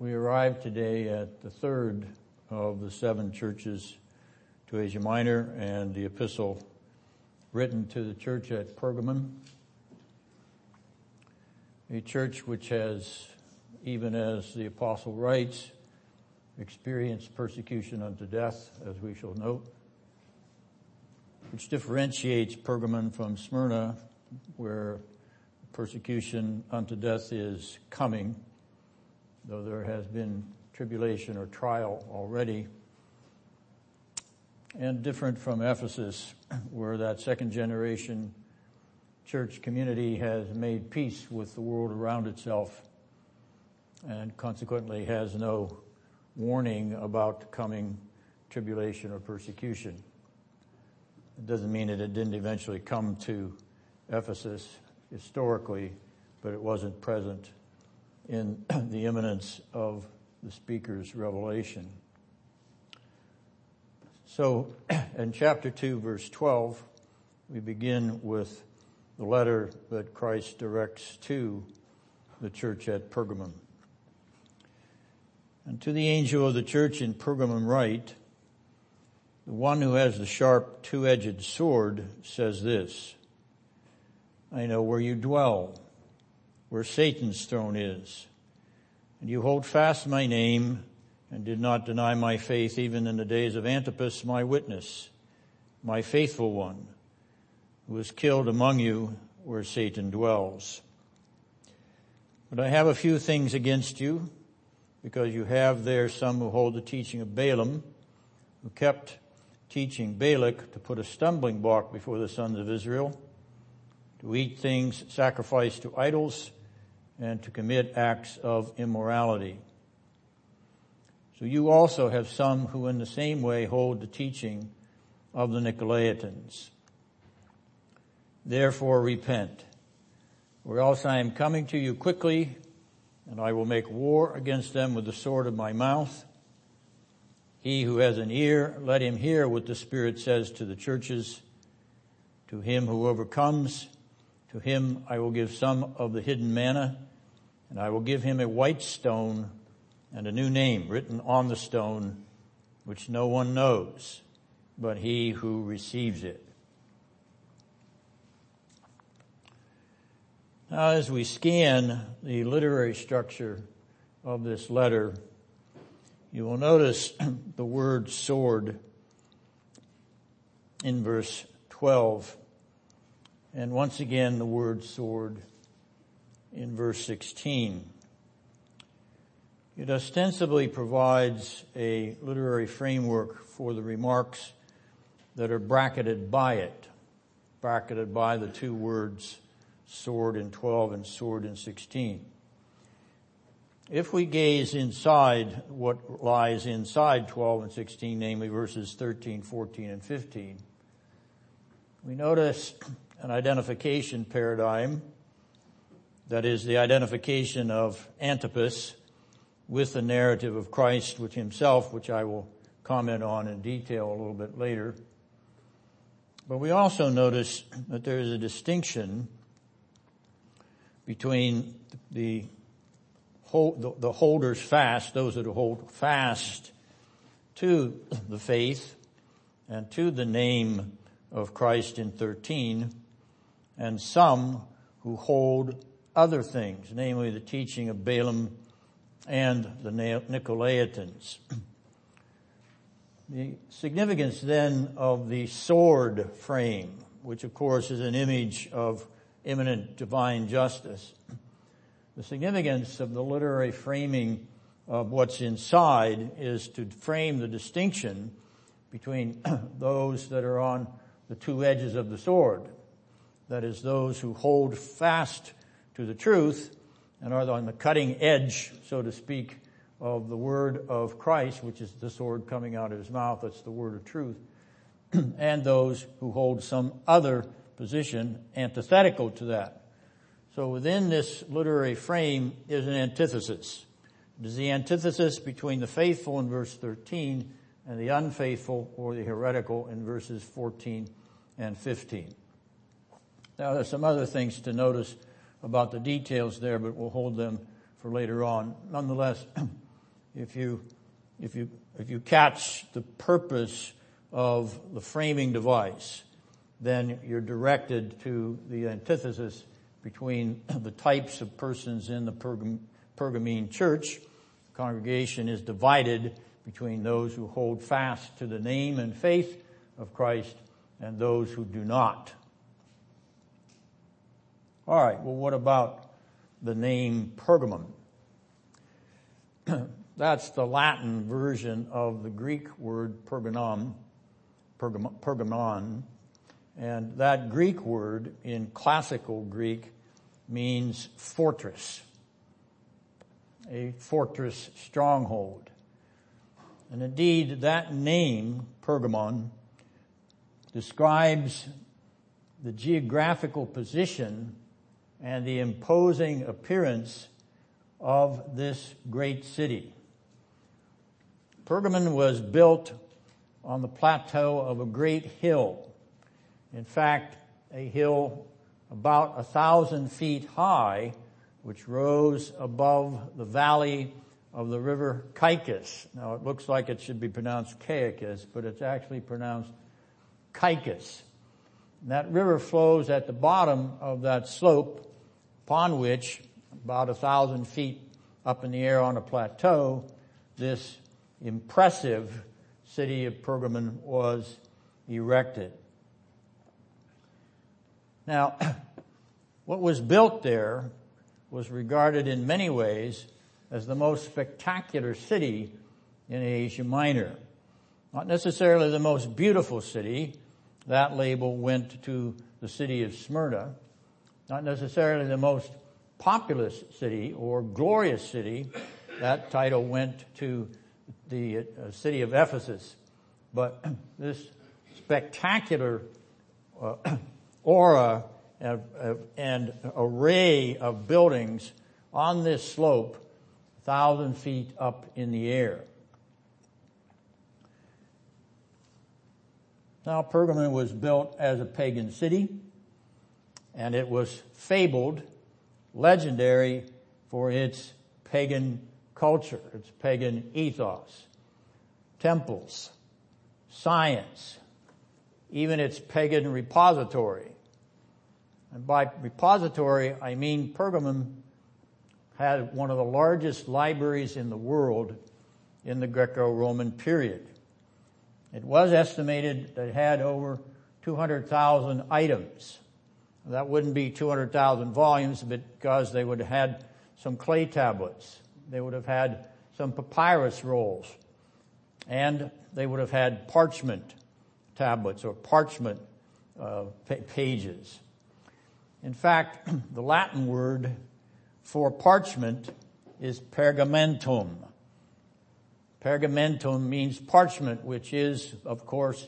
We arrive today at the third of the seven churches to Asia Minor and the epistle written to the church at Pergamum, a church which has, even as the apostle writes, experienced persecution unto death, as we shall note, which differentiates Pergamum from Smyrna, where persecution unto death is coming, though there has been tribulation or trial already, and different from Ephesus, where that second generation church community has made peace with the world around itself and consequently has no warning about coming tribulation or persecution. It doesn't mean that it didn't eventually come to Ephesus historically, but it wasn't present in the imminence of the speaker's revelation. So in chapter 2, verse 12, we begin with the letter that Christ directs to the church at Pergamum. And to the angel of the church in Pergamum write, the one who has the sharp two-edged sword says this, I know where you dwell, where Satan's throne is, and you hold fast my name and did not deny my faith even in the days of Antipas, my witness, my faithful one, who was killed among you where Satan dwells. But I have a few things against you, because you have there some who hold the teaching of Balaam, who kept teaching Balak to put a stumbling block before the sons of Israel, to eat things sacrificed to idols, and to commit acts of immorality. So you also have some who in the same way hold the teaching of the Nicolaitans. Therefore repent, or else I am coming to you quickly, and I will make war against them with the sword of my mouth. He who has an ear, let him hear what the Spirit says to the churches. To him who overcomes, to him I will give some of the hidden manna, and I will give him a white stone and a new name written on the stone, which no one knows, but he who receives it. Now, as we scan the literary structure of this letter, you will notice the word sword in verse 12, and once again the word sword in verse 16. It ostensibly provides a literary framework for the remarks that are bracketed by it, bracketed by the two words sword in 12 and sword in 16. If we gaze inside what lies inside 12 and 16, namely verses 13, 14, and 15, we notice an identification paradigm, that is the identification of Antipas with the narrative of Christ with himself, which I will comment on in detail a little bit later. But we also notice that there is a distinction between the holders fast, those that hold fast to the faith and to the name of Christ in 13, and some who hold other things, namely the teaching of Balaam and the Nicolaitans. The significance then of the sword frame, which of course is an image of imminent divine justice. The significance of the literary framing of what's inside is to frame the distinction between those that are on the two edges of the sword, that is those who hold fast to the truth and are on the cutting edge, so to speak, of the word of Christ, which is the sword coming out of his mouth, that's the word of truth, and those who hold some other position antithetical to that. So within this literary frame is an antithesis. It is the antithesis between the faithful in verse 13 and the unfaithful or the heretical in verses 14 and 15. Now there's some other things to notice about the details there, but we'll hold them for later on. Nonetheless, if you catch the purpose of the framing device, then you're directed to the antithesis between the types of persons in the Pergamene church. The congregation is divided between those who hold fast to the name and faith of Christ and those who do not. All right, well, what about the name Pergamum? That's the Latin version of the Greek word pergamon, and that Greek word in classical Greek means fortress, a fortress stronghold. And indeed, that name, Pergamon, describes the geographical position and the imposing appearance of this great city. Pergamon was built on the plateau of a great hill. In fact, a hill about 1,000 feet high, which rose above the valley of the river Caicus. Now, it looks like it should be pronounced Caicus, but it's actually pronounced Caicus. And that river flows at the bottom of that slope, upon which, about 1,000 feet up in the air on a plateau, this impressive city of Pergamum was erected. Now, what was built there was regarded in many ways as the most spectacular city in Asia Minor. Not necessarily the most beautiful city. That label went to the city of Smyrna. Not necessarily the most populous city or glorious city. That title went to the city of Ephesus. But this spectacular aura and array of buildings on this slope, 1,000 feet up in the air. Now, Pergamum was built as a pagan city, and it was fabled, legendary for its pagan culture, its pagan ethos, temples, science, even its pagan repository. And by repository, I mean Pergamum had one of the largest libraries in the world in the Greco-Roman period. It was estimated that it had over 200,000 items. That wouldn't be 200,000 volumes, because they would have had some clay tablets. They would have had some papyrus rolls, and they would have had parchment tablets or parchment pages. In fact, the Latin word for parchment is pergamentum. Pergamentum means parchment, which is, of course,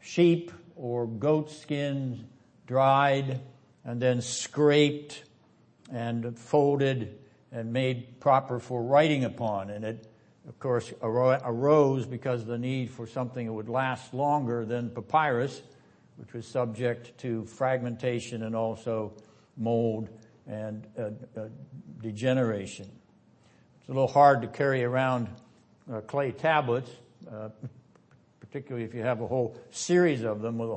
sheep or goat skins dried and then scraped and folded and made proper for writing upon. And it, of course, arose because of the need for something that would last longer than papyrus, which was subject to fragmentation and also mold and degeneration. It's a little hard to carry around clay tablets, particularly if you have a whole series of them with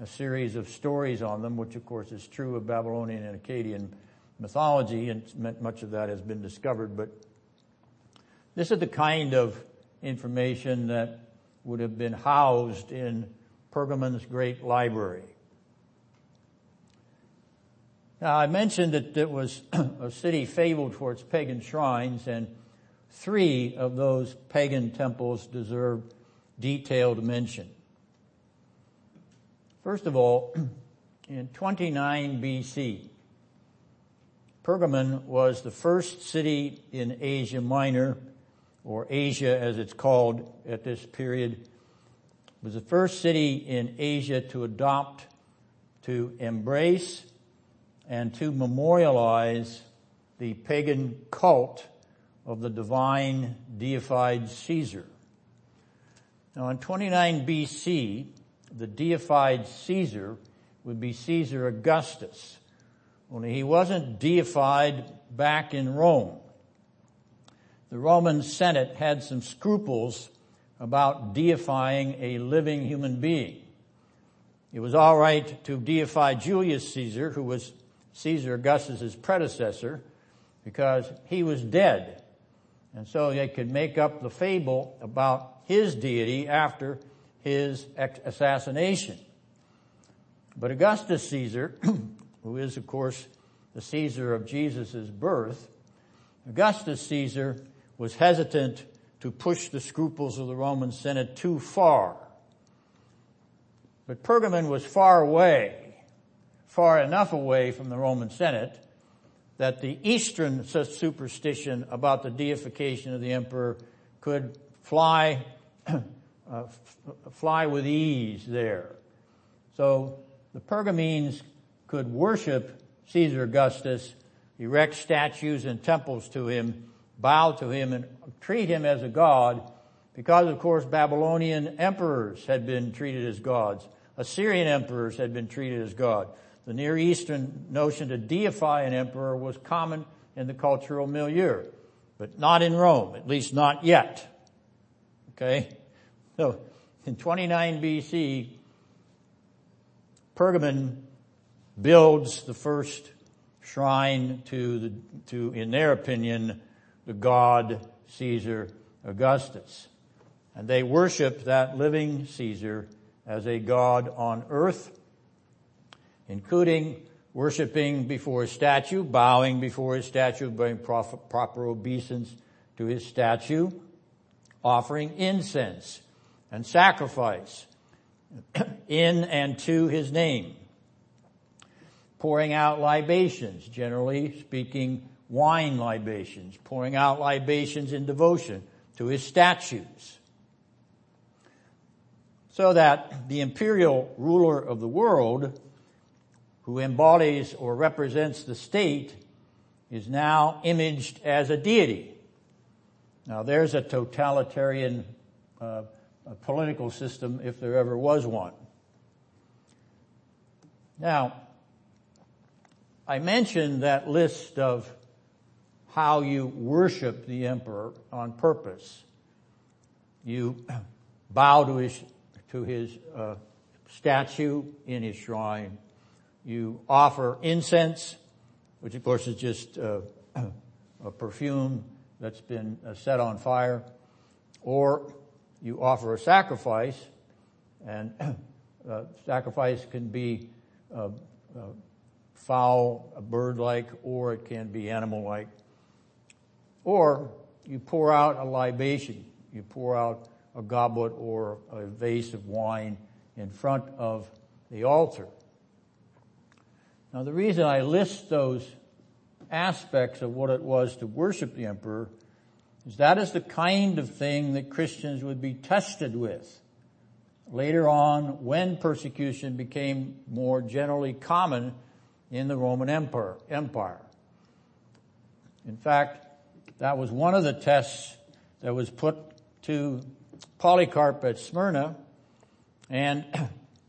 a series of stories on them, which of course is true of Babylonian and Akkadian mythology, and much of that has been discovered. But this is the kind of information that would have been housed in Pergamum's great library. Now, I mentioned that it was a city fabled for its pagan shrines, and three of those pagan temples deserve detailed mention. First of all, in 29 BC, Pergamum was the first city in Asia Minor, or Asia as it's called at this period. It was the first city in Asia to adopt, to embrace, and to memorialize the pagan cult of the divine deified Caesar. Now, in 29 BC, the deified Caesar would be Caesar Augustus, only he wasn't deified back in Rome. the Roman Senate had some scruples about deifying a living human being. It was all right to deify Julius Caesar, who was Caesar Augustus' predecessor, because he was dead. And so they could make up the fable about his deity after his assassination. But Augustus Caesar, who is, of course, the Caesar of Jesus' birth, Augustus Caesar was hesitant to push the scruples of the Roman Senate too far. But Pergamum was far away, far enough away from the Roman Senate that the Eastern superstition about the deification of the emperor could fly with ease there. So the Pergamines could worship Caesar Augustus, erect statues and temples to him, bow to him, and treat him as a god because, of course, Babylonian emperors had been treated as gods. Assyrian emperors had been treated as god. The Near Eastern notion to deify an emperor was common in the cultural milieu, but not in Rome, at least not yet. Okay? So, in 29 BC, Pergamum builds the first shrine to in their opinion, the god Caesar Augustus. And they worship that living Caesar as a god on earth, including worshiping before his statue, bowing before his statue, bringing proper obeisance to his statue, offering incense and sacrifice in and to his name, pouring out libations, generally speaking wine libations, pouring out libations in devotion to his statues, so that the imperial ruler of the world, who embodies or represents the state, is now imaged as a deity. Now, there's a totalitarian political system, if there ever was one. Now, I mentioned that list of how you worship the emperor on purpose. You bow to his statue in his shrine. You offer incense, which of course is just a perfume that's been set on fire, or you offer a sacrifice, and sacrifice can be fowl, bird-like, or it can be animal-like. Or you pour out a libation. You pour out a goblet or a vase of wine in front of the altar. Now, the reason I list those aspects of what it was to worship the emperor is that is the kind of thing that Christians would be tested with later on when persecution became more generally common in the Roman Empire. In fact, that was one of the tests that was put to Polycarp at Smyrna, and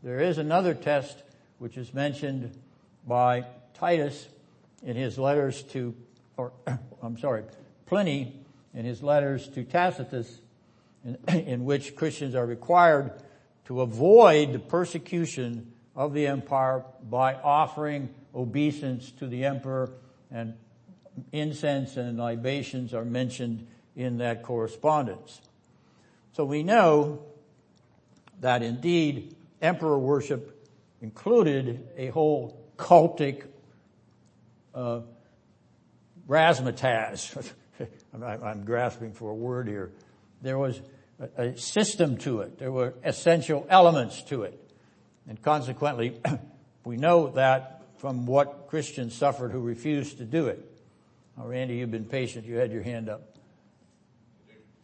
there is another test which is mentioned by Titus in his letters to, Pliny in his letters to Tacitus, in which Christians are required to avoid the persecution of the empire by offering obeisance to the emperor, and incense and libations are mentioned in that correspondence. So we know that indeed emperor worship included a whole cultic razzmatazz. I'm grasping for a word here. There was a system to it. There were essential elements to it. And consequently, we know that from what Christians suffered who refused to do it. Now, Randy, you've been patient. You had your hand up.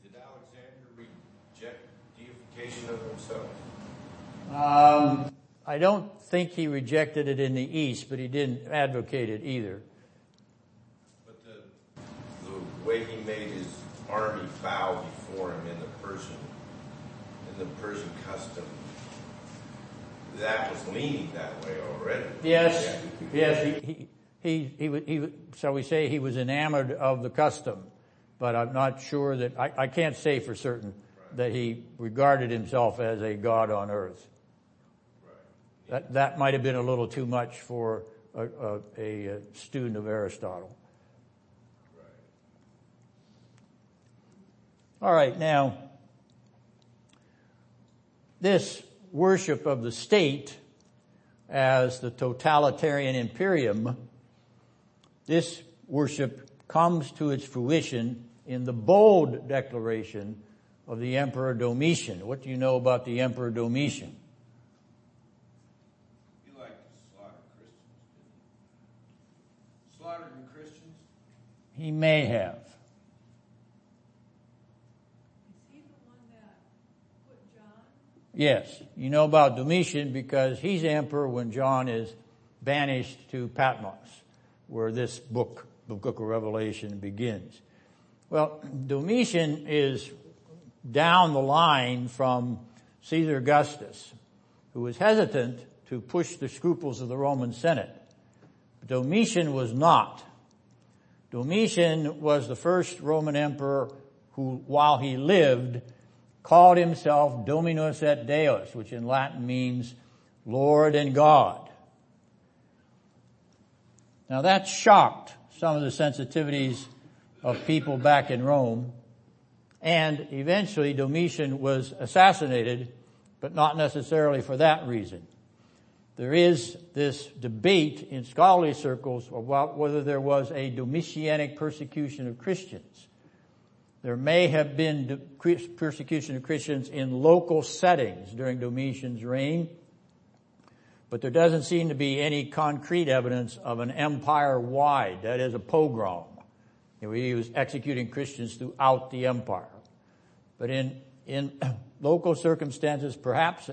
Did Alexander reject deification of himself? I don't think he rejected it in the East, but he didn't advocate it either. But the way he made his army bow before him in the Persian custom, that was leaning that way already. Yes, yes. He shall we say, he was enamored of the custom. but I'm not sure that, I can't say for certain that he regarded himself as a god on earth. That might have been a little too much for a student of Aristotle. All right, now, this worship of the state as the totalitarian imperium, this worship comes to its fruition in the bold declaration of the Emperor Domitian. What do you know about the Emperor Domitian? He liked to slaughter Christians. Slaughtering Christians? He may have. Yes, you know about Domitian because he's emperor when John is banished to Patmos, where this book, the Book of Revelation, begins. Well, Domitian is down the line from Caesar Augustus, who was hesitant to push the scruples of the Roman Senate. But Domitian was not. Domitian was the first Roman emperor who, while he lived, called himself Dominus et Deus, which in Latin means Lord and God. Now that shocked some of the sensitivities of people back in Rome, and eventually Domitian was assassinated, but not necessarily for that reason. There is this debate in scholarly circles about whether there was a Domitianic persecution of Christians. There may have been persecution of Christians in local settings during Domitian's reign, but there doesn't seem to be any concrete evidence of an empire-wide, that is a pogrom. He was executing Christians throughout the empire. But in local circumstances, perhaps,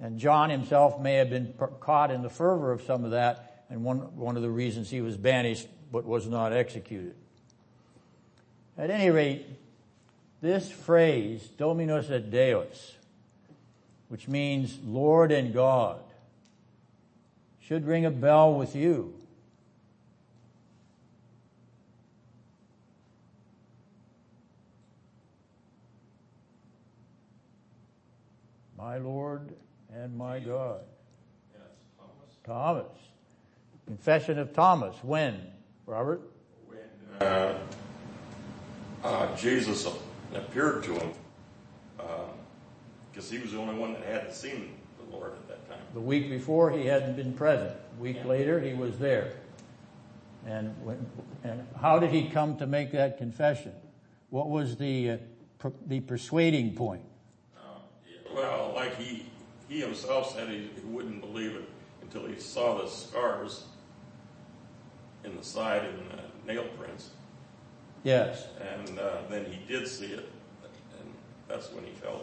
and John himself may have been caught in the fervor of some of that, and one of the reasons he was banished but was not executed. At any rate, this phrase, Dominus et Deus, which means Lord and God, should ring a bell with you. My Lord and my God. Yes, Thomas. Thomas. Confession of Thomas. When, Robert? When Jesus appeared to him, because he was the only one that hadn't seen the Lord at that time. The week before, he hadn't been present. A week later, he was there. And how did he come to make that confession? What was the persuading point? Well, like he himself said, he wouldn't believe it until he saw the scars in the side and the nail prints. Yes. And then he did see it, and that's when he fell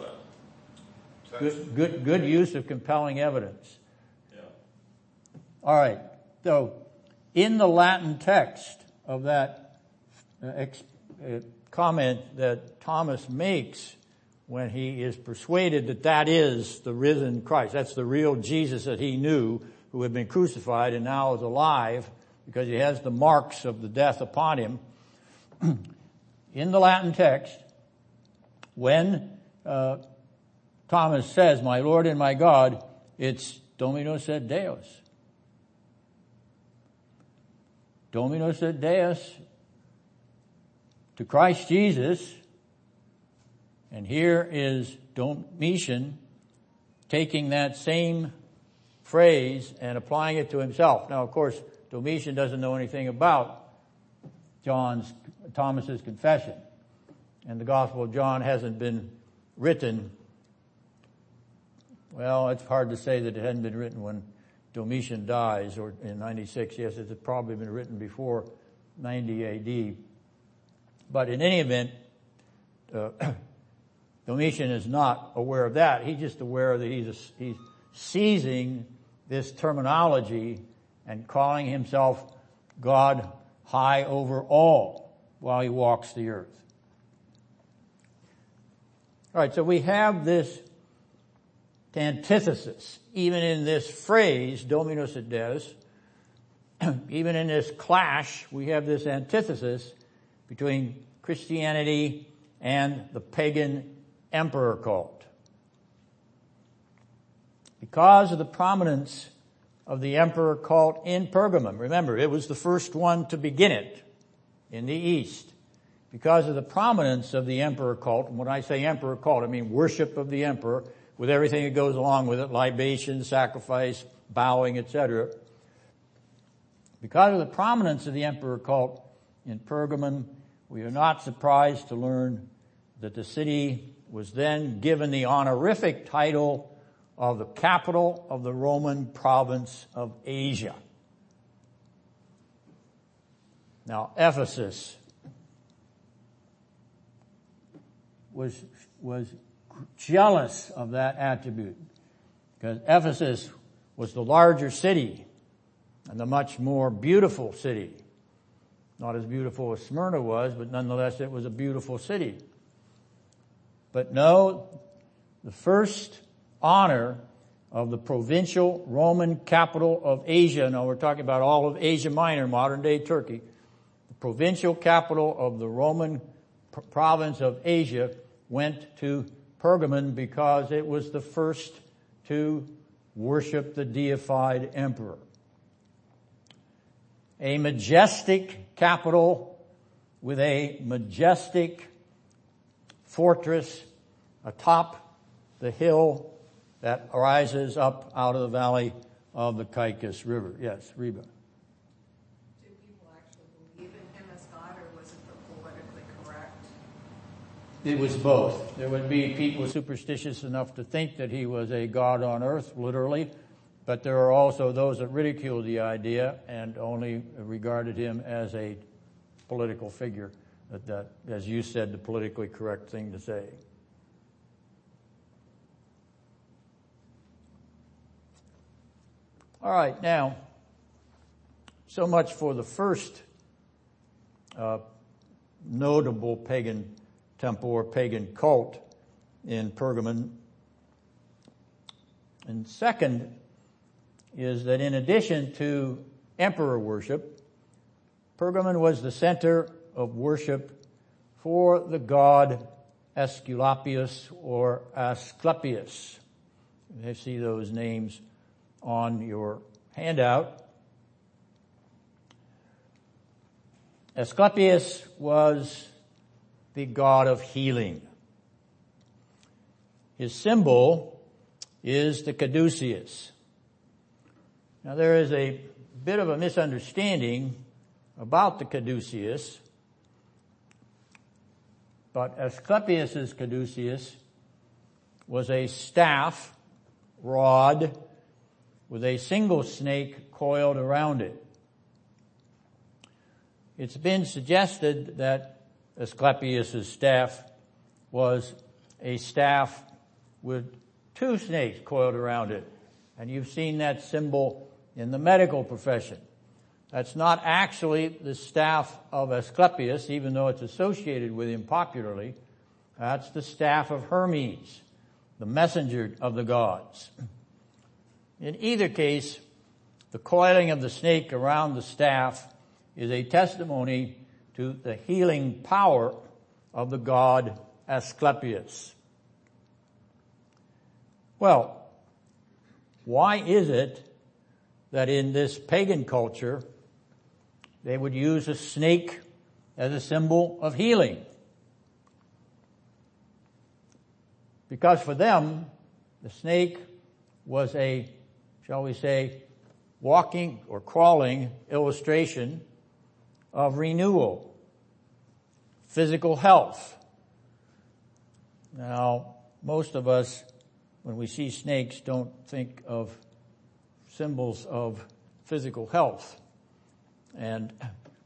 down. Good use of compelling evidence. Yeah. All right. So, in the Latin text of that comment that Thomas makes when he is persuaded that that is the risen Christ, that's the real Jesus that he knew, who had been crucified and now is alive because he has the marks of the death upon him. In the Latin text, when Thomas says, my Lord and my God, it's Dominus et Deus. Dominus et Deus, to Christ Jesus. And here is Domitian taking that same phrase and applying it to himself. Now, of course, Domitian doesn't know anything about Thomas's confession, and the Gospel of John hasn't been written. Well, it's hard to say that it hadn't been written when Domitian dies, or in 96. Yes, it's probably been written before 90 AD. But in any event, Domitian is not aware of that. He's just aware that he's seizing this terminology and calling himself God high over all while he walks the earth. All right, so we have this antithesis, even in this phrase, Dominus et Deus, even in this clash, we have this antithesis between Christianity and the pagan emperor cult. Because of the prominence of the emperor cult in Pergamum, remember, it was the first one to begin it in the East. Because of the prominence of the emperor cult, and when I say emperor cult, I mean worship of the emperor, with everything that goes along with it, libation, sacrifice, bowing, etc. Because of the prominence of the emperor cult in Pergamum, we are not surprised to learn that the city was then given the honorific title of the capital of the Roman province of Asia. Now, Ephesus was jealous of that attribute, because Ephesus was the larger city and the much more beautiful city. Not as beautiful as Smyrna was, but nonetheless it was a beautiful city. But no, the first honor of the provincial Roman capital of Asia, now we're talking about all of Asia Minor, modern day Turkey, the provincial capital of the Roman province of Asia went to Pergamum, because it was the first to worship the deified emperor. A majestic capital with a majestic fortress atop the hill that rises up out of the valley of the Caicus River. Yes, Reba. Did people actually believe in him as God, or was it politically correct? It was both. There would be people superstitious enough to think that he was a god on earth, literally, but there are also those that ridiculed the idea and only regarded him as a political figure, that, as you said, the politically correct thing to say. All right, now, so much for the first notable pagan temple or pagan cult in Pergamum. And second is that in addition to emperor worship, Pergamum was the center of worship for the god Asclepius or Asclepius. You see those names on your handout. Asclepius was the god of healing. His symbol is the caduceus. Now, there is a bit of a misunderstanding about the caduceus, but Asclepius' caduceus was a staff rod with a single snake coiled around it. It's been suggested that Asclepius' staff was a staff with two snakes coiled around it, and you've seen that symbol in the medical profession. That's not actually the staff of Asclepius, even though it's associated with him popularly. That's the staff of Hermes, the messenger of the gods. In either case, the coiling of the snake around the staff is a testimony to the healing power of the god Asclepius. Well, why is it that in this pagan culture, they would use a snake as a symbol of healing? Because for them, the snake was a, shall we say, walking or crawling illustration of renewal, physical health. Now, most of us, when we see snakes, don't think of symbols of physical health. And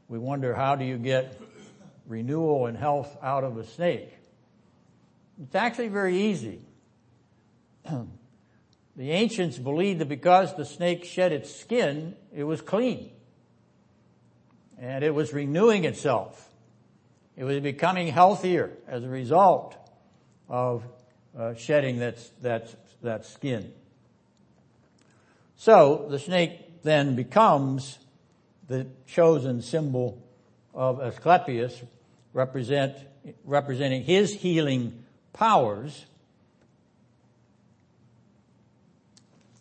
we wonder, how do you get renewal and health out of a snake? It's actually very easy. The ancients believed that because the snake shed its skin, it was clean. And it was renewing itself. It was becoming healthier as a result of shedding that skin. So the snake then becomes the chosen symbol of Asclepius, representing his healing powers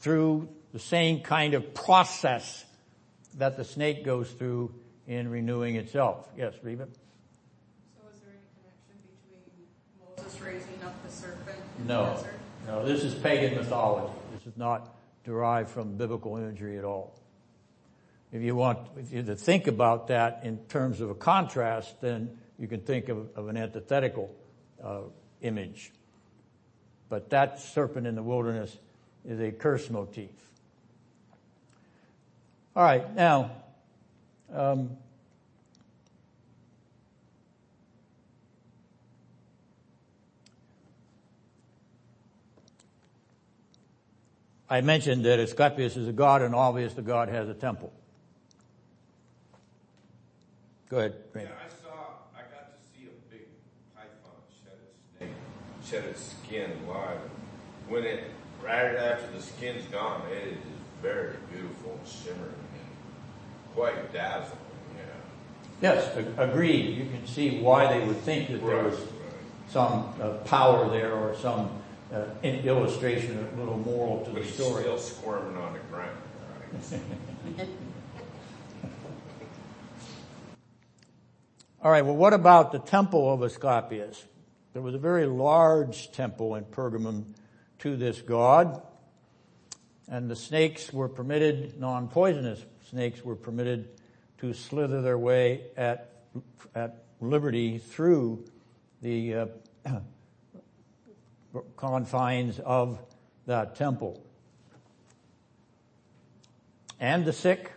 through the same kind of process that the snake goes through in renewing itself. Yes, Reba? So is there any connection between Moses raising up the serpent in the desert? No, this is pagan mythology. This is not derived from biblical imagery at all. If you want to think about that in terms of a contrast, then you can think of an antithetical image. But that serpent in the wilderness is a curse motif. All right, now, I mentioned that Asclepius is a god, and obviously God has a temple. Go ahead. Yeah, I got to see a big python shed its skin live. When it, right after the skin's gone, it is very beautiful and shimmering and quite dazzling, yeah. Yes, agreed. You can see why they would think that there was some power there or some illustration, a little moral to the story. But he's still squirming on the ground, right? All right, well, what about the temple of Asclepius? There was a very large temple in Pergamum to this god, and the snakes were permitted, non-poisonous snakes were permitted to slither their way at liberty through the confines of that temple. And the sick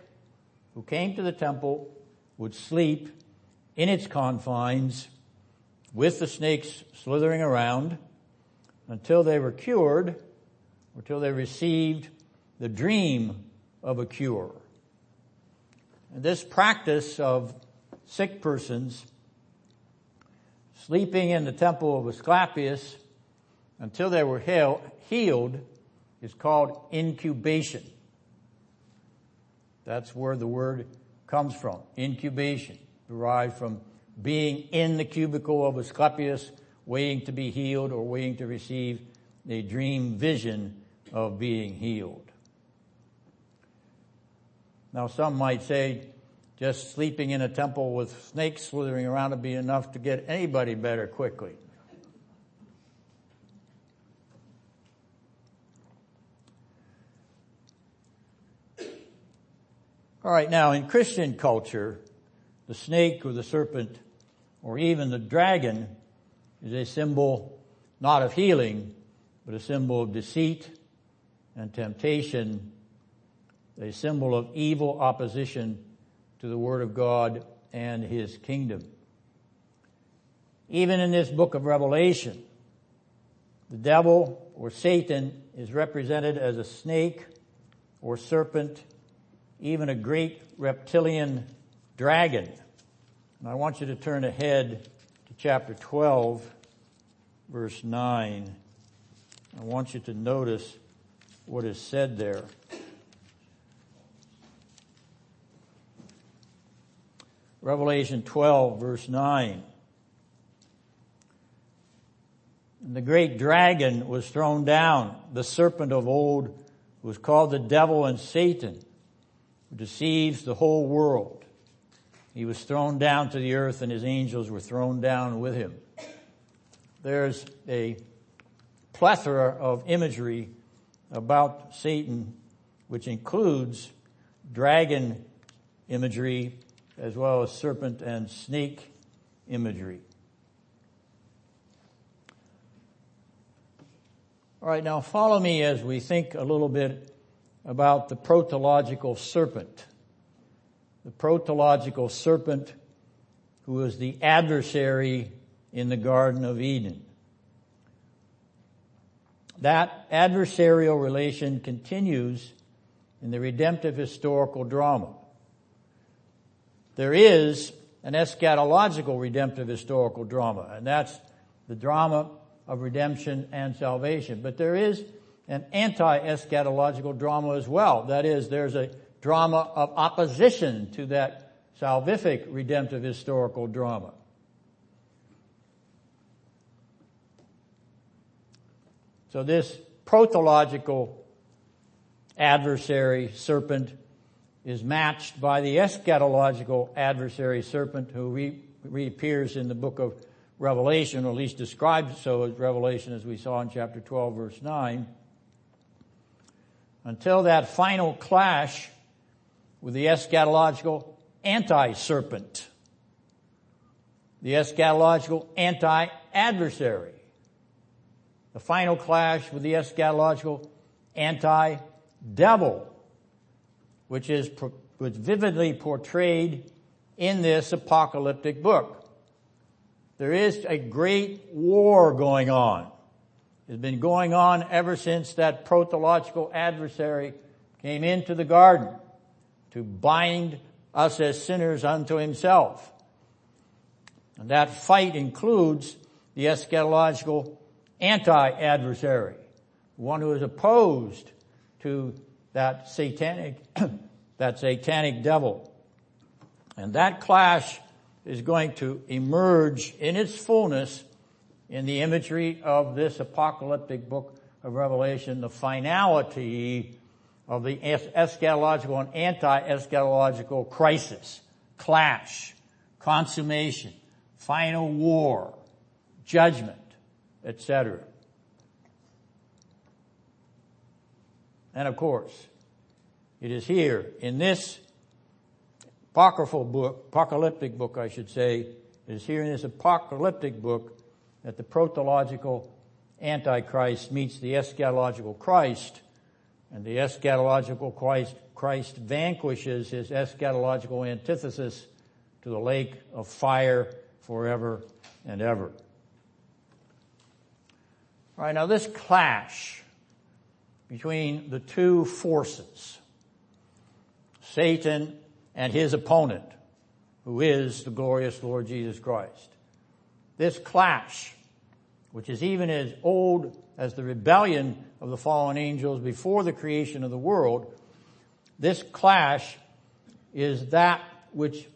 who came to the temple would sleep in its confines with the snakes slithering around until they were cured, or till they received the dream of a cure. And this practice of sick persons sleeping in the temple of Asclepius until they were healed is called incubation. That's where the word comes from, incubation. Derived from being in the cubicle of Asclepius, waiting to be healed or waiting to receive a dream vision of being healed. Now some might say just sleeping in a temple with snakes slithering around would be enough to get anybody better quickly. All right, now in Christian culture, the snake or the serpent or even the dragon is a symbol not of healing, but a symbol of deceit and temptation, a symbol of evil opposition to the Word of God and His kingdom. Even in this book of Revelation, the devil or Satan is represented as a snake or serpent, even a great reptilian dragon. And I want you to turn ahead to chapter 12, verse 9. I want you to notice what is said there. Revelation 12, verse 9. And the great dragon was thrown down, the serpent of old, who was called the devil and Satan, who deceives the whole world. He was thrown down to the earth, and his angels were thrown down with him. There's a plethora of imagery about Satan, which includes dragon imagery as well as serpent and snake imagery. All right, now follow me as we think a little bit about the protological serpent. The protological serpent who was the adversary in the Garden of Eden. That adversarial relation continues in the redemptive historical drama. There is an eschatological redemptive historical drama, and that's the drama of redemption and salvation. But there is an anti-eschatological drama as well. That is, there's a drama of opposition to that salvific redemptive historical drama. So this protological adversary serpent is matched by the eschatological adversary serpent who reappears in the book of Revelation, or at least described so as Revelation, as we saw in chapter 12, verse 9. Until that final clash with the eschatological anti-serpent, the eschatological anti-adversary, the final clash with the eschatological anti-devil, which vividly portrayed in this apocalyptic book. There is a great war going on. It's been going on ever since that protological adversary came into the garden to bind us as sinners unto himself. And that fight includes the eschatological anti-adversary, one who is opposed to that satanic devil. And that clash is going to emerge in its fullness in the imagery of this apocalyptic book of Revelation, the finality of the eschatological and anti-eschatological crisis, clash, consummation, final war, judgment, etc. And of course, it is here in this apocalyptic book that the protological antichrist meets the eschatological Christ, and the eschatological Christ vanquishes his eschatological antithesis to the lake of fire forever and ever. All right, now this clash between the two forces, Satan and his opponent, who is the glorious Lord Jesus Christ, this clash, which is even as old as the rebellion of the fallen angels before the creation of the world, this clash is that which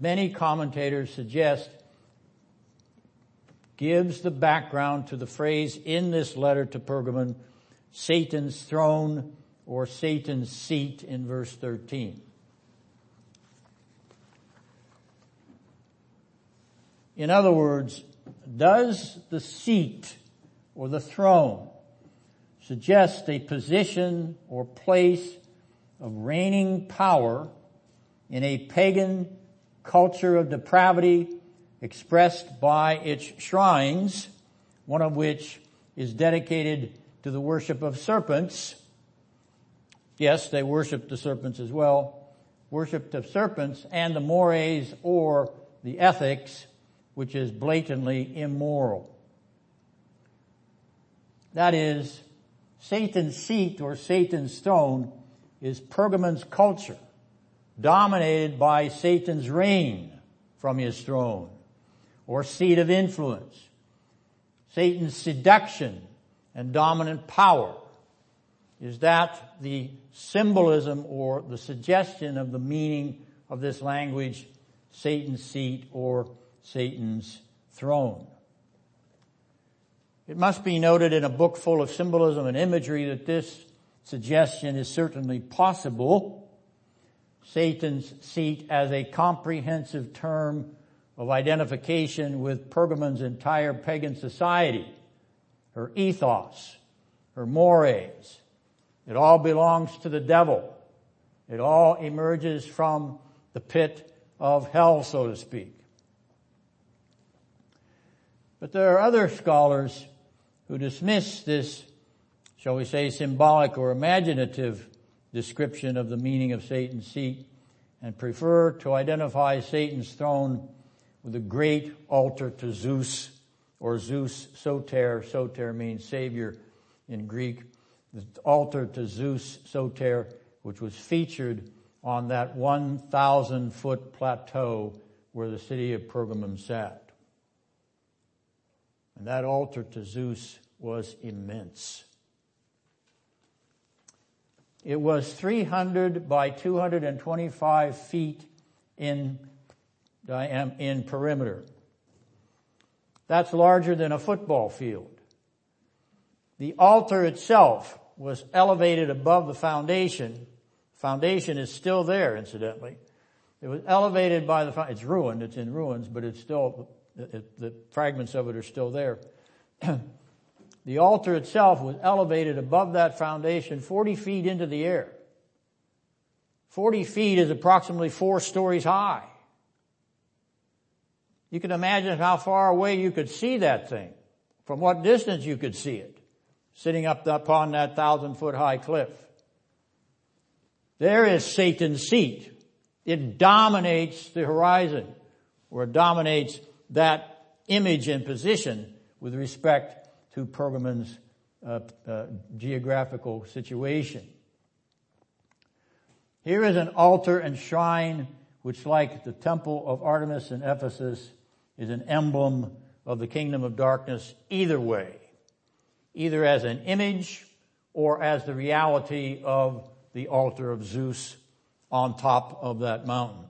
many commentators suggest gives the background to the phrase in this letter to Pergamum, Satan's throne or Satan's seat in verse 13. In other words, does the seat or the throne suggest a position or place of reigning power in a pagan culture of depravity expressed by its shrines, one of which is dedicated to the worship of serpents? Yes, they worshiped the serpents as well. Worship of serpents and the mores or the ethics, which is blatantly immoral. That is, Satan's seat or Satan's throne is Pergamum's culture, dominated by Satan's reign from his throne or seat of influence, Satan's seduction and dominant power. Is that the symbolism or the suggestion of the meaning of this language, Satan's seat or Satan's throne? It must be noted in a book full of symbolism and imagery that this suggestion is certainly possible. Satan's seat as a comprehensive term of identification with Pergamum's entire pagan society, her ethos, her mores. It all belongs to the devil. It all emerges from the pit of hell, so to speak. But there are other scholars who dismiss this, shall we say, symbolic or imaginative description of the meaning of Satan's seat and prefer to identify Satan's throne with a great altar to Zeus or Zeus Soter. Soter means savior in Greek. The altar to Zeus Soter, which was featured on that 1,000-foot plateau where the city of Pergamum sat. And that altar to Zeus was immense. It was 300 by 225 feet in perimeter. That's larger than a football field. The altar itself was elevated above the foundation. Foundation is still there, incidentally. It was elevated by the, it's ruined, it's in ruins, but it's still, the fragments of it are still there. The altar itself was elevated above that foundation 40 feet into the air. 40 feet is approximately 4 stories high. You can imagine how far away you could see that thing, from what distance you could see it, sitting up upon that 1,000-foot high cliff. There is Satan's seat. It dominates the horizon, or dominates that image and position with respect to Pergamon's geographical situation. Here is an altar and shrine which, like the temple of Artemis in Ephesus, is an emblem of the kingdom of darkness either way, either as an image or as the reality of the altar of Zeus on top of that mountain,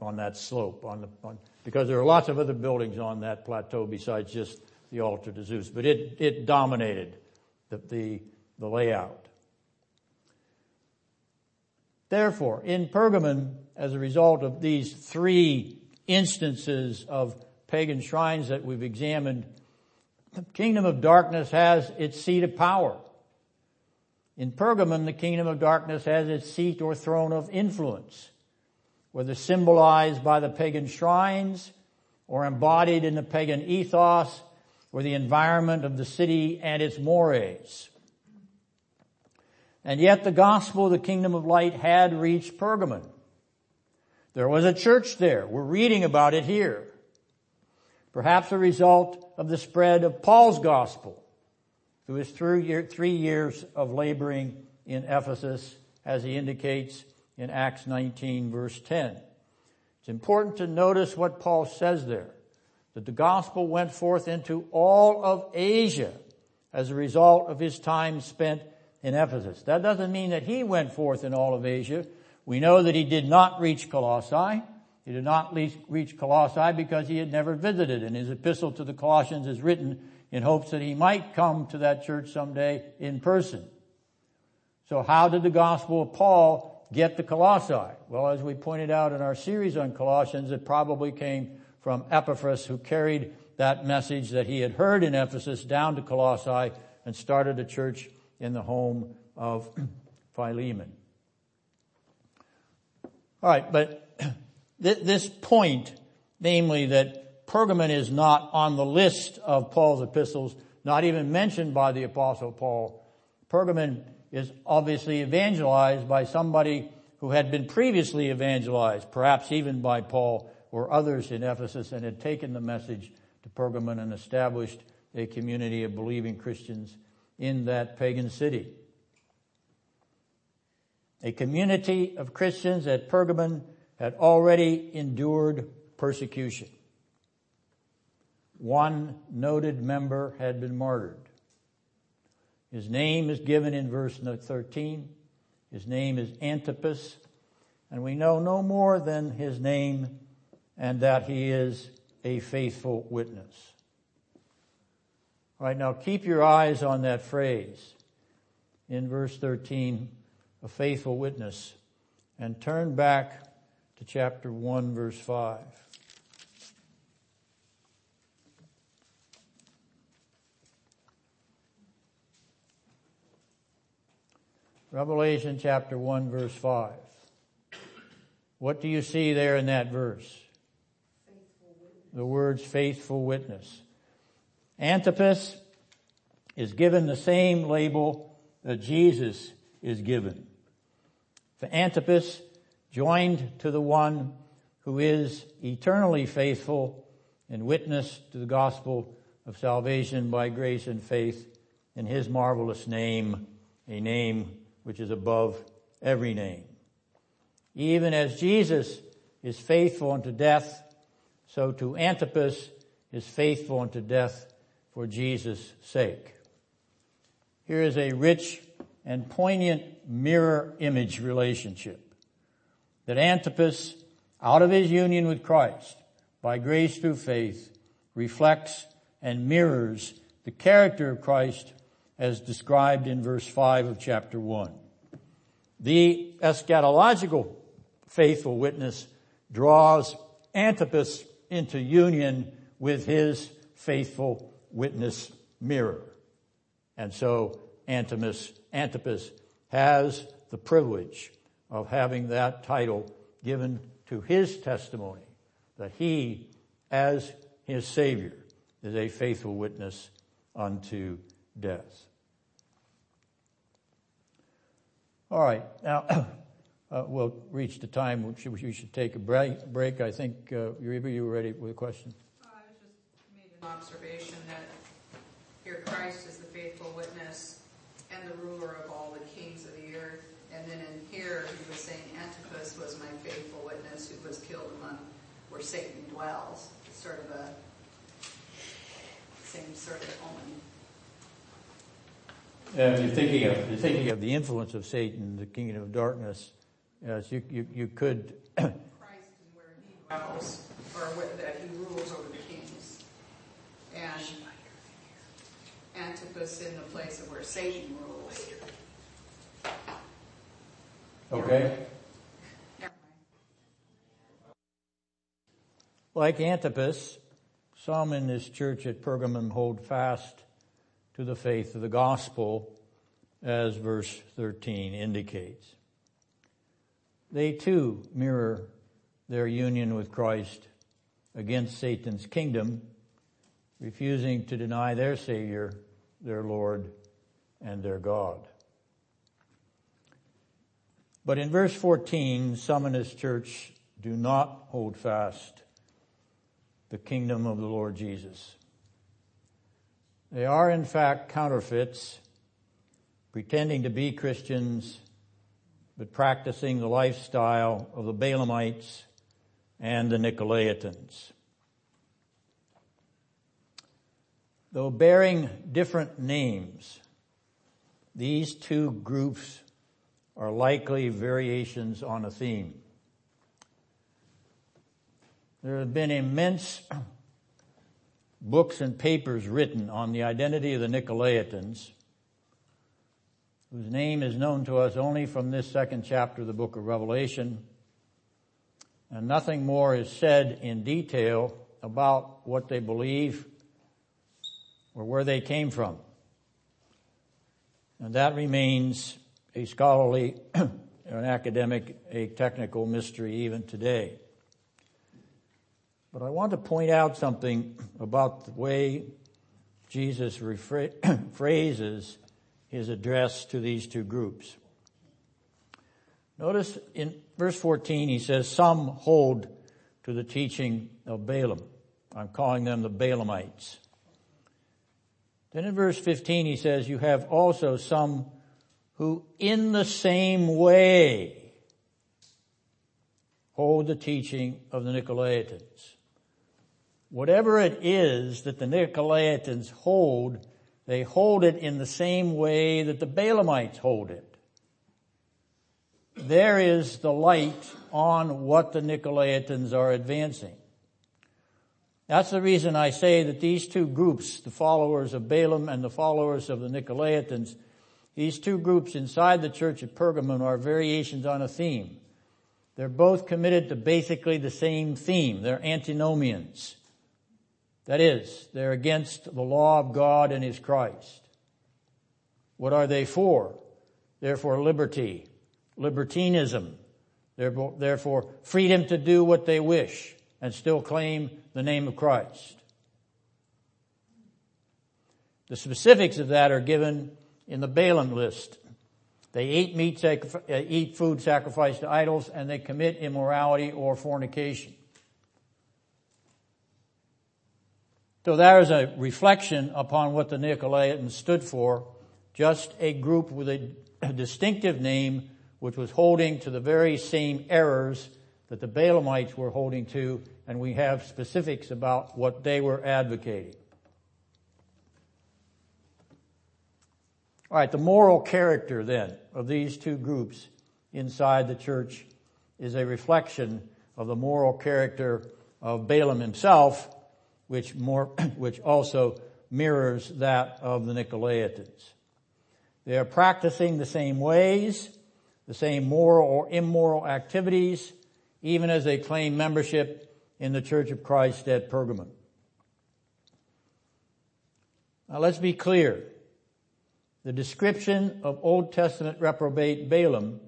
on that slope, because there are lots of other buildings on that plateau besides just the altar to Zeus, but it dominated the layout. Therefore, in Pergamum, as a result of these 3 instances of pagan shrines that we've examined, the kingdom of darkness has its seat of power. In Pergamum, the kingdom of darkness has its seat or throne of influence, whether symbolized by the pagan shrines or embodied in the pagan ethos or the environment of the city and its mores. And yet the gospel of the kingdom of light had reached Pergamum. There was a church there. We're reading about it here. Perhaps a result of the spread of Paul's gospel through his 3 years of laboring in Ephesus, as he indicates in Acts 19, verse 10. It's important to notice what Paul says there, that the gospel went forth into all of Asia as a result of his time spent in Ephesus. That doesn't mean that he went forth in all of Asia. We know that he did not reach Colossae. He did not reach Colossae because he had never visited, and his epistle to the Colossians is written in hopes that he might come to that church someday in person. So how did the gospel of Paul get to Colossae? Well, as we pointed out in our series on Colossians, it probably came from Epaphras, who carried that message that he had heard in Ephesus down to Colossae and started a church in the home of Philemon. All right, but this point, namely that Pergamum is not on the list of Paul's epistles, not even mentioned by the Apostle Paul. Pergamum is obviously evangelized by somebody who had been previously evangelized, perhaps even by Paul or others in Ephesus, and had taken the message to Pergamum and established a community of believing Christians in that pagan city. A community of Christians at Pergamum had already endured persecution. 1 noted member had been martyred. His name is given in verse 13. His name is Antipas, and we know no more than his name and that he is a faithful witness. All right, now keep your eyes on that phrase in verse 13, a faithful witness, and turn back to chapter 1, verse 5. Revelation chapter 1, verse 5. What do you see there in that verse? The words faithful witness. Antipas is given the same label that Jesus is given. The Antipas, joined to the one who is eternally faithful and witness to the gospel of salvation by grace and faith in his marvelous name, a name which is above every name. Even as Jesus is faithful unto death, so too Antipas is faithful unto death for Jesus' sake. Here is a rich and poignant mirror image relationship that Antipas, out of his union with Christ, by grace through faith, reflects and mirrors the character of Christ as described in verse 5 of chapter 1. The eschatological faithful witness draws Antipas into union with his faithful witness mirror. And so Antipas has the privilege of having that title given to his testimony that he, as his Savior, is a faithful witness unto death. All right, now we'll reach the time which we should take a break. I think, Yuriba, you were ready with a question? I just made an observation that here Christ is the faithful witness and the ruler of all the kings of the earth. And then in here, he was saying, Antipas was my faithful witness who was killed among where Satan dwells. It's sort of a same sort of omen. You're thinking of the influence of Satan, the kingdom of darkness. Yes, you could. Christ and where he dwells, or that he rules over the kings, and Antipas in the place of where Satan rules. Okay. Like Antipas, some in this church at Pergamum hold fast to the faith of the gospel, as verse 13 indicates. They too mirror their union with Christ against Satan's kingdom, refusing to deny their Savior, their Lord, and their God. But in verse 14, some in this church do not hold fast the kingdom of the Lord Jesus. They are, in fact, counterfeits, pretending to be Christians, but practicing the lifestyle of the Balaamites and the Nicolaitans. Though bearing different names, these two groups are likely variations on a theme. There have been immense books and papers written on the identity of the Nicolaitans, whose name is known to us only from this second chapter of the Book of Revelation, and nothing more is said in detail about what they believe or where they came from. And that remains a scholarly, an academic, a technical mystery even today. But I want to point out something about the way Jesus phrases his address to these two groups. Notice in verse 14 he says, some hold to the teaching of Balaam. I'm calling them the Balaamites. Then in verse 15 he says, you have also some who in the same way hold the teaching of the Nicolaitans. Whatever it is that the Nicolaitans hold, they hold it in the same way that the Balaamites hold it. There is the light on what the Nicolaitans are advancing. That's the reason I say that these two groups, the followers of Balaam and the followers of the Nicolaitans, these two groups inside the church at Pergamum are variations on a theme. They're both committed to basically the same theme. They're antinomians. That is, they're against the law of God and his Christ. What are they for? They're for liberty, libertinism. They're for freedom to do what they wish and still claim the name of Christ. The specifics of that are given in the Balaam list. They eat food sacrificed to idols, and they commit immorality or fornication. So there is a reflection upon what the Nicolaitans stood for, just a group with a distinctive name which was holding to the very same errors that the Balaamites were holding to, and we have specifics about what they were advocating. All right, the moral character then of these two groups inside the church is a reflection of the moral character of Balaam himself, which also mirrors that of the Nicolaitans. They are practicing the same ways, the same moral or immoral activities, even as they claim membership in the Church of Christ at Pergamum. Now let's be clear. The description of Old Testament reprobate Balaam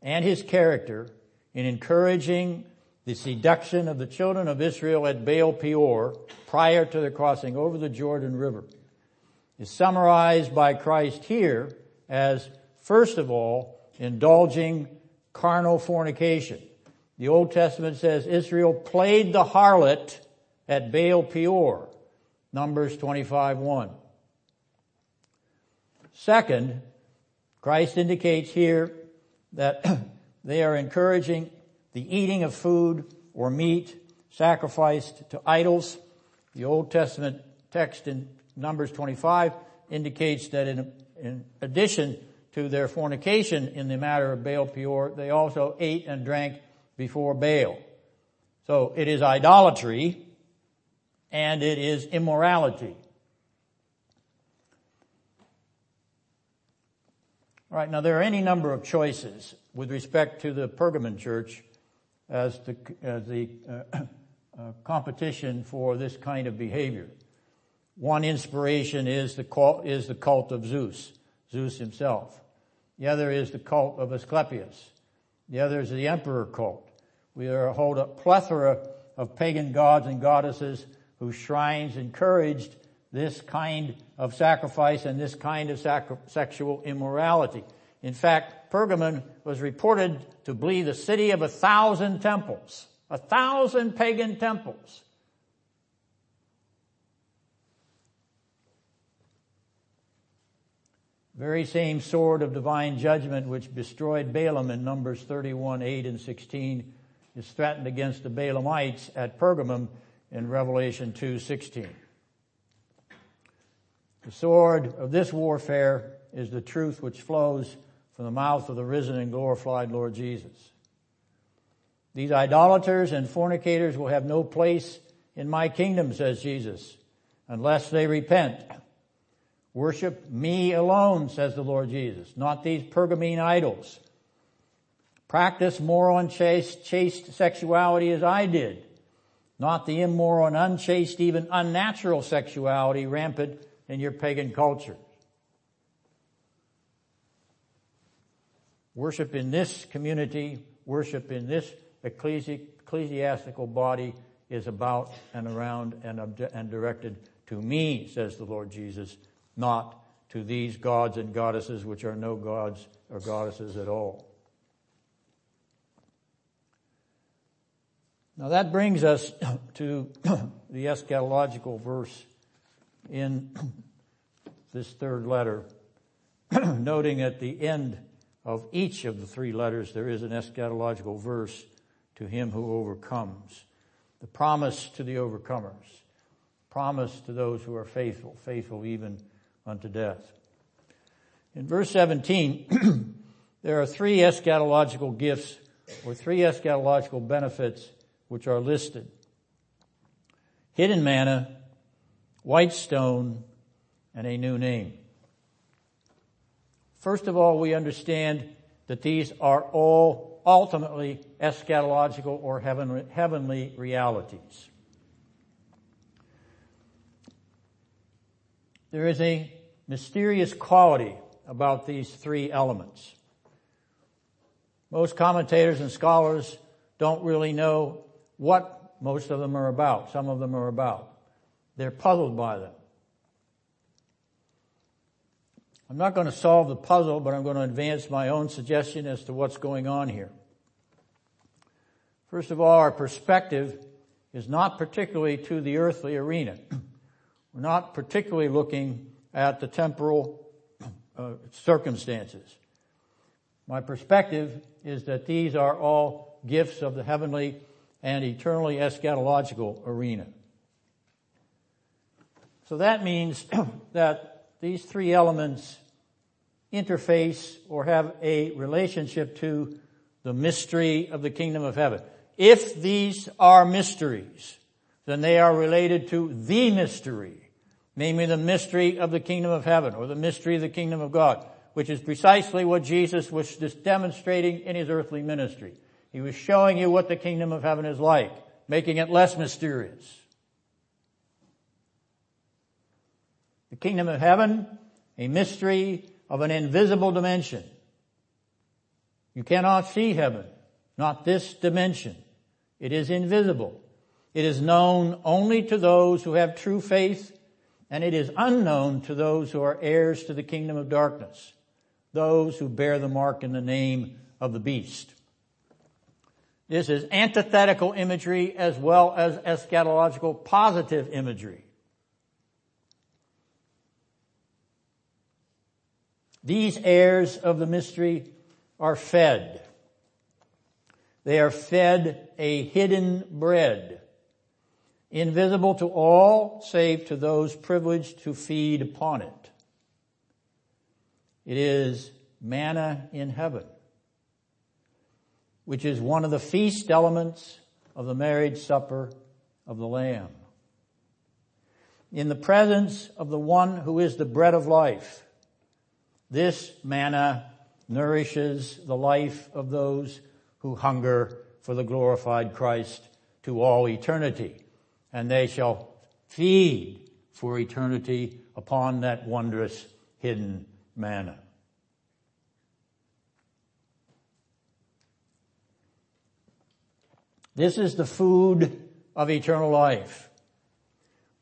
and his character in encouraging the seduction of the children of Israel at Baal Peor prior to the crossing over the Jordan River is summarized by Christ here as, first of all, indulging carnal fornication. The Old Testament says Israel played the harlot at Baal Peor, Numbers 25:1. Second, Christ indicates here that they are encouraging the eating of food or meat sacrificed to idols. The Old Testament text in Numbers 25 indicates that in addition to their fornication in the matter of Baal Peor, they also ate and drank before Baal. So it is idolatry and it is immorality. All right, now there are any number of choices with respect to the Pergamum church as the competition for this kind of behavior. One inspiration is the cult of Zeus himself. The other is the cult of Asclepius. The other is the emperor cult. We hold a plethora of pagan gods and goddesses whose shrines encouraged this kind of sacrifice and this kind of sexual immorality. In fact, Pergamum was reported to be the city of 1,000 temples, 1,000 pagan temples. Very same sword of divine judgment which destroyed Balaam in Numbers 31:8 and 16 is threatened against the Balaamites at Pergamum in Revelation 2:16. The sword of this warfare is the truth which flows from the mouth of the risen and glorified Lord Jesus. These idolaters and fornicators will have no place in my kingdom, says Jesus, unless they repent. Worship me alone, says the Lord Jesus, not these Pergamene idols. Practice moral and chaste sexuality as I did, not the immoral and unchaste, even unnatural sexuality rampant in your pagan culture. Worship in this community, worship in this ecclesiastical body is about and around and directed to me, says the Lord Jesus, not to these gods and goddesses which are no gods or goddesses at all. Now that brings us to the eschatological verse in this third letter, noting at the end of each of the three letters there is an eschatological verse to him who overcomes. The promise to the overcomers, promise to those who are faithful, faithful even unto death. In verse 17, there are three eschatological gifts or three eschatological benefits which are listed. Hidden manna, white stone, and a new name. First of all, we understand that these are all ultimately eschatological or heavenly realities. There is a mysterious quality about these three elements. Most commentators and scholars don't really know what most of them are about. Some of them are about. They're puzzled by them. I'm not going to solve the puzzle, but I'm going to advance my own suggestion as to what's going on here. First of all, our perspective is not particularly to the earthly arena. We're not particularly looking at the temporal circumstances. My perspective is that these are all gifts of the heavenly and eternally eschatological arena. So that means that these three elements interface or have a relationship to the mystery of the kingdom of heaven. If these are mysteries, then they are related to the mystery, namely the mystery of the kingdom of heaven or the mystery of the kingdom of God, which is precisely what Jesus was just demonstrating in his earthly ministry. He was showing you what the kingdom of heaven is like, making it less mysterious. The kingdom of heaven, a mystery of an invisible dimension. You cannot see heaven, not this dimension. It is invisible. It is known only to those who have true faith, and it is unknown to those who are heirs to the kingdom of darkness, those who bear the mark in the name of the beast. This is antithetical imagery as well as eschatological positive imagery. These heirs of the mystery are fed. They are fed a hidden bread, invisible to all save to those privileged to feed upon it. It is manna in heaven, which is one of the feast elements of the marriage supper of the Lamb. In the presence of the one who is the bread of life, this manna nourishes the life of those who hunger for the glorified Christ to all eternity, and they shall feed for eternity upon that wondrous hidden manna. This is the food of eternal life,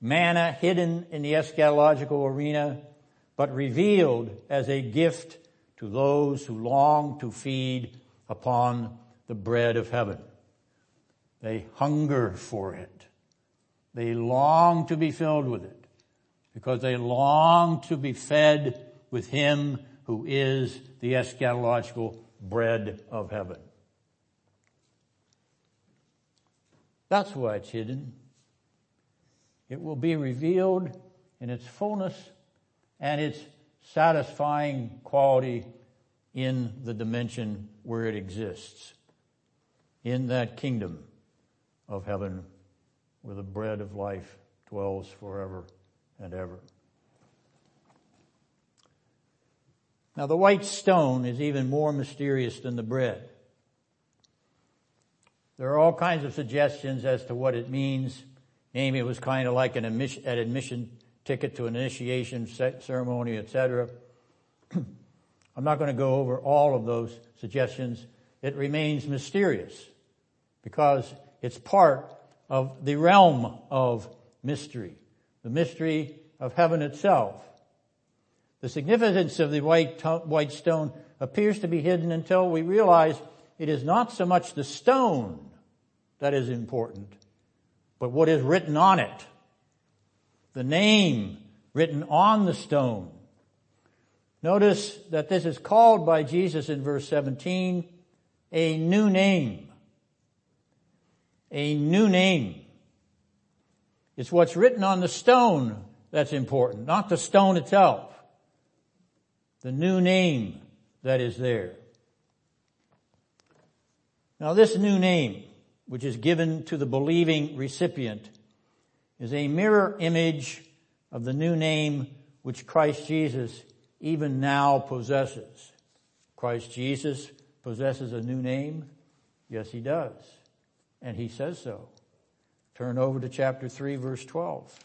manna hidden in the eschatological arena, but revealed as a gift to those who long to feed upon the bread of heaven. They hunger for it. They long to be filled with it because they long to be fed with him who is the eschatological bread of heaven. That's why it's hidden. It will be revealed in its fullness and its satisfying quality in the dimension where it exists, in that kingdom of heaven where the bread of life dwells forever and ever. Now, the white stone is even more mysterious than the bread. There are all kinds of suggestions as to what it means. Namely, it was kind of like an admission ticket to an initiation ceremony, etc. I'm not going to go over all of those suggestions. It remains mysterious because it's part of the realm of mystery, the mystery of heaven itself. The significance of the white stone appears to be hidden until we realize it is not so much the stone that is important, but what is written on it. The name written on the stone. Notice that this is called by Jesus in verse 17, a new name. A new name. It's what's written on the stone that's important, not the stone itself. The new name that is there. Now this new name, which is given to the believing recipient, is a mirror image of the new name which Christ Jesus even now possesses. Christ Jesus possesses a new name? Yes, he does. And he says so. Turn over to chapter 3, verse 12.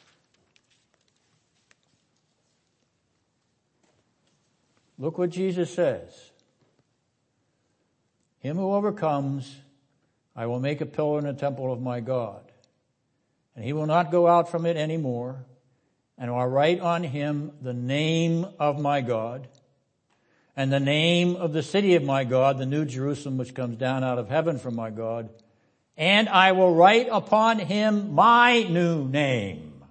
Look what Jesus says. Him who overcomes, I will make a pillar in the temple of my God. And he will not go out from it anymore. And I'll write on him the name of my God and the name of the city of my God, the new Jerusalem, which comes down out of heaven from my God. And I will write upon him my new name.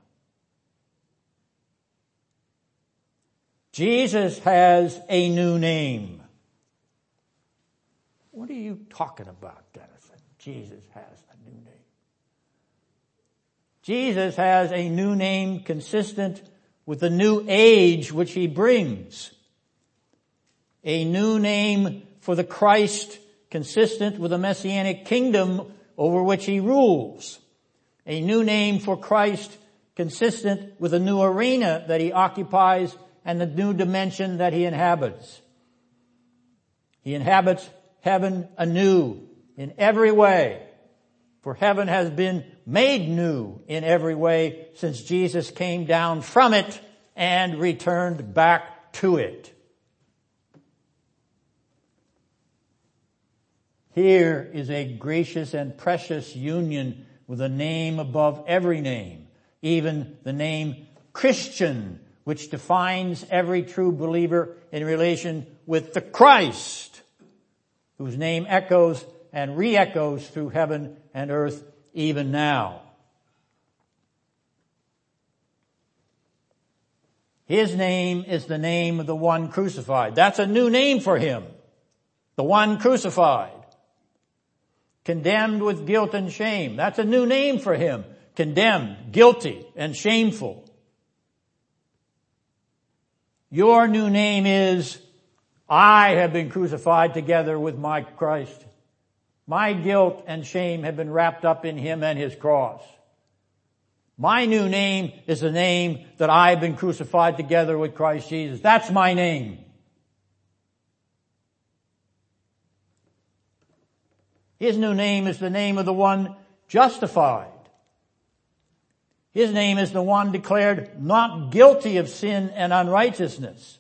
Jesus has a new name. What are you talking about, Denison? Jesus has a new name. Jesus has a new name consistent with the new age which he brings. A new name for the Christ consistent with the messianic kingdom over which he rules. A new name for Christ consistent with a new arena that he occupies and the new dimension that he inhabits. He inhabits heaven anew in every way, for heaven has been made new in every way since Jesus came down from it and returned back to it. Here is a gracious and precious union with a name above every name, even the name Christian, which defines every true believer in relation with the Christ, whose name echoes and re-echoes through heaven and earth even now. His name is the name of the one crucified. That's a new name for him, the one crucified. Condemned with guilt and shame. That's a new name for him. Condemned, guilty, and shameful. Your new name is, I have been crucified together with my Christ. My guilt and shame have been wrapped up in him and his cross. My new name is the name that I have been crucified together with Christ Jesus. That's my name. His new name is the name of the one justified. His name is the one declared not guilty of sin and unrighteousness.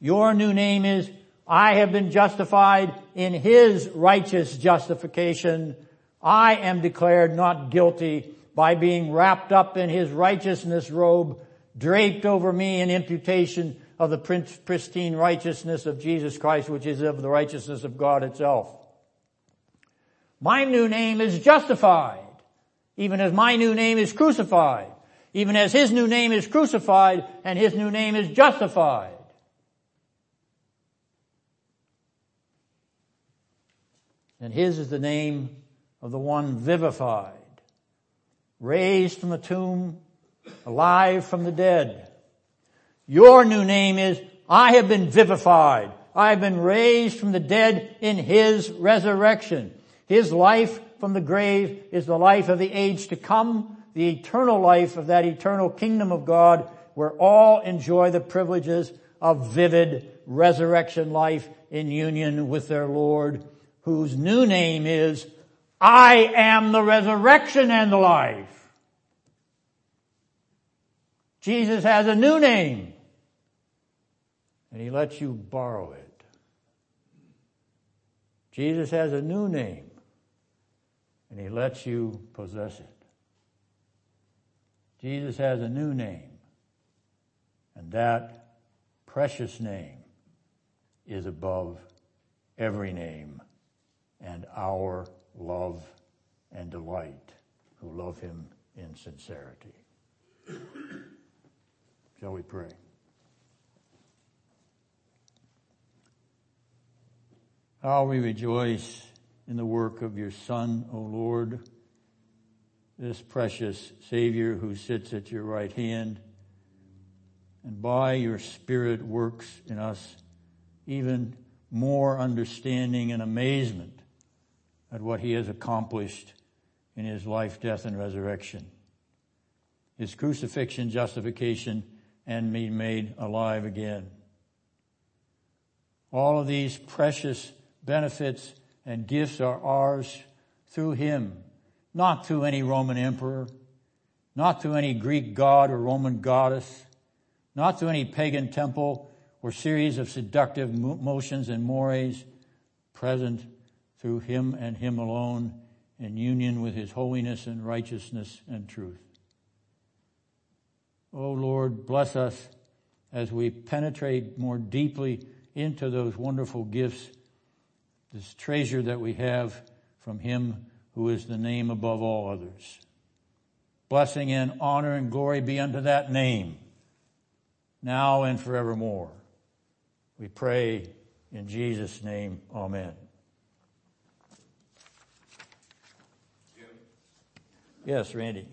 Your new name is, I have been justified in his righteous justification. I am declared not guilty by being wrapped up in his righteousness robe, draped over me in imputation of the pristine righteousness of Jesus Christ, which is of the righteousness of God itself. My new name is justified, even as my new name is crucified, even as his new name is crucified and his new name is justified. And his is the name of the one vivified, raised from the tomb, alive from the dead. Your new name is, I have been vivified. I have been raised from the dead in his resurrection. His life from the grave is the life of the age to come, the eternal life of that eternal kingdom of God where all enjoy the privileges of vivid resurrection life in union with their Lord, whose new name is, I am the resurrection and the life. Jesus has a new name, and he lets you borrow it. Jesus has a new name, and he lets you possess it. Jesus has a new name, and that precious name is above every name and our love and delight who love him in sincerity. Shall we pray? How we rejoice in the work of your Son, O Lord, this precious Savior who sits at your right hand and by your Spirit works in us even more understanding and amazement at what he has accomplished in his life, death, and resurrection, his crucifixion, justification, and being made alive again. All of these precious benefits and gifts are ours through him, not through any Roman emperor, not through any Greek god or Roman goddess, not through any pagan temple or series of seductive motions and mores, present through him and him alone in union with his holiness and righteousness and truth. O Lord, bless us as we penetrate more deeply into those wonderful gifts, this treasure that we have from him who is the name above all others. Blessing and honor and glory be unto that name, now and forevermore. We pray in Jesus' name. Amen. Yes, Randy.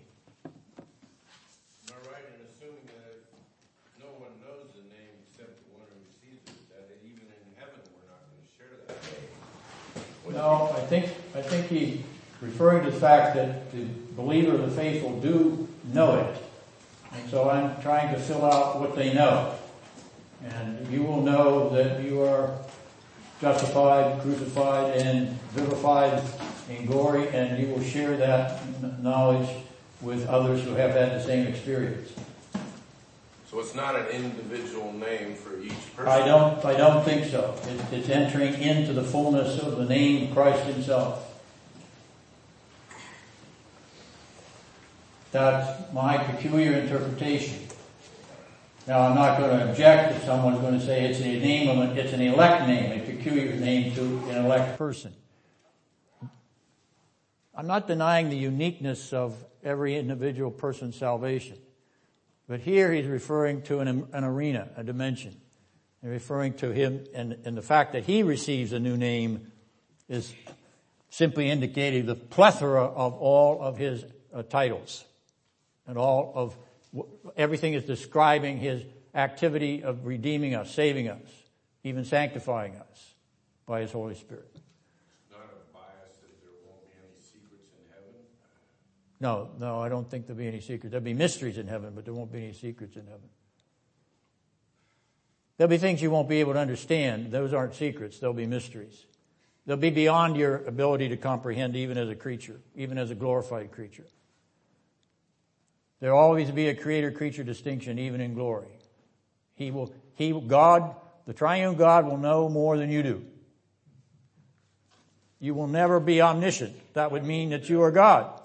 No, I think he's referring to the fact that the believer, the faithful, do know it. And so I'm trying to fill out what they know. And you will know that you are justified, crucified, and vivified in glory, and you will share that knowledge with others who have had the same experience. So it's not an individual name for each person? I don't think so. It's entering into the fullness of the name Christ himself. That's my peculiar interpretation. Now, I'm not going to object if someone's going to say it's a name of it's an elect name, a peculiar name to an elect person. I'm not denying the uniqueness of every individual person's salvation. But here he's referring to an arena, a dimension. And referring to him, and the fact that he receives a new name is simply indicating the plethora of all of his titles. And all of everything is describing his activity of redeeming us, saving us, even sanctifying us by his Holy Spirit. It's not a bias that there won't be any secrets in heaven? No, I don't think there'll be any secrets. There'll be mysteries in heaven, but there won't be any secrets in heaven. There'll be things you won't be able to understand. Those aren't secrets. They'll be mysteries. They'll be beyond your ability to comprehend even as a creature, even as a glorified creature. There'll always be a creator-creature distinction, even in glory. God, the triune God, will know more than you do. You will never be omniscient. That would mean that you are God.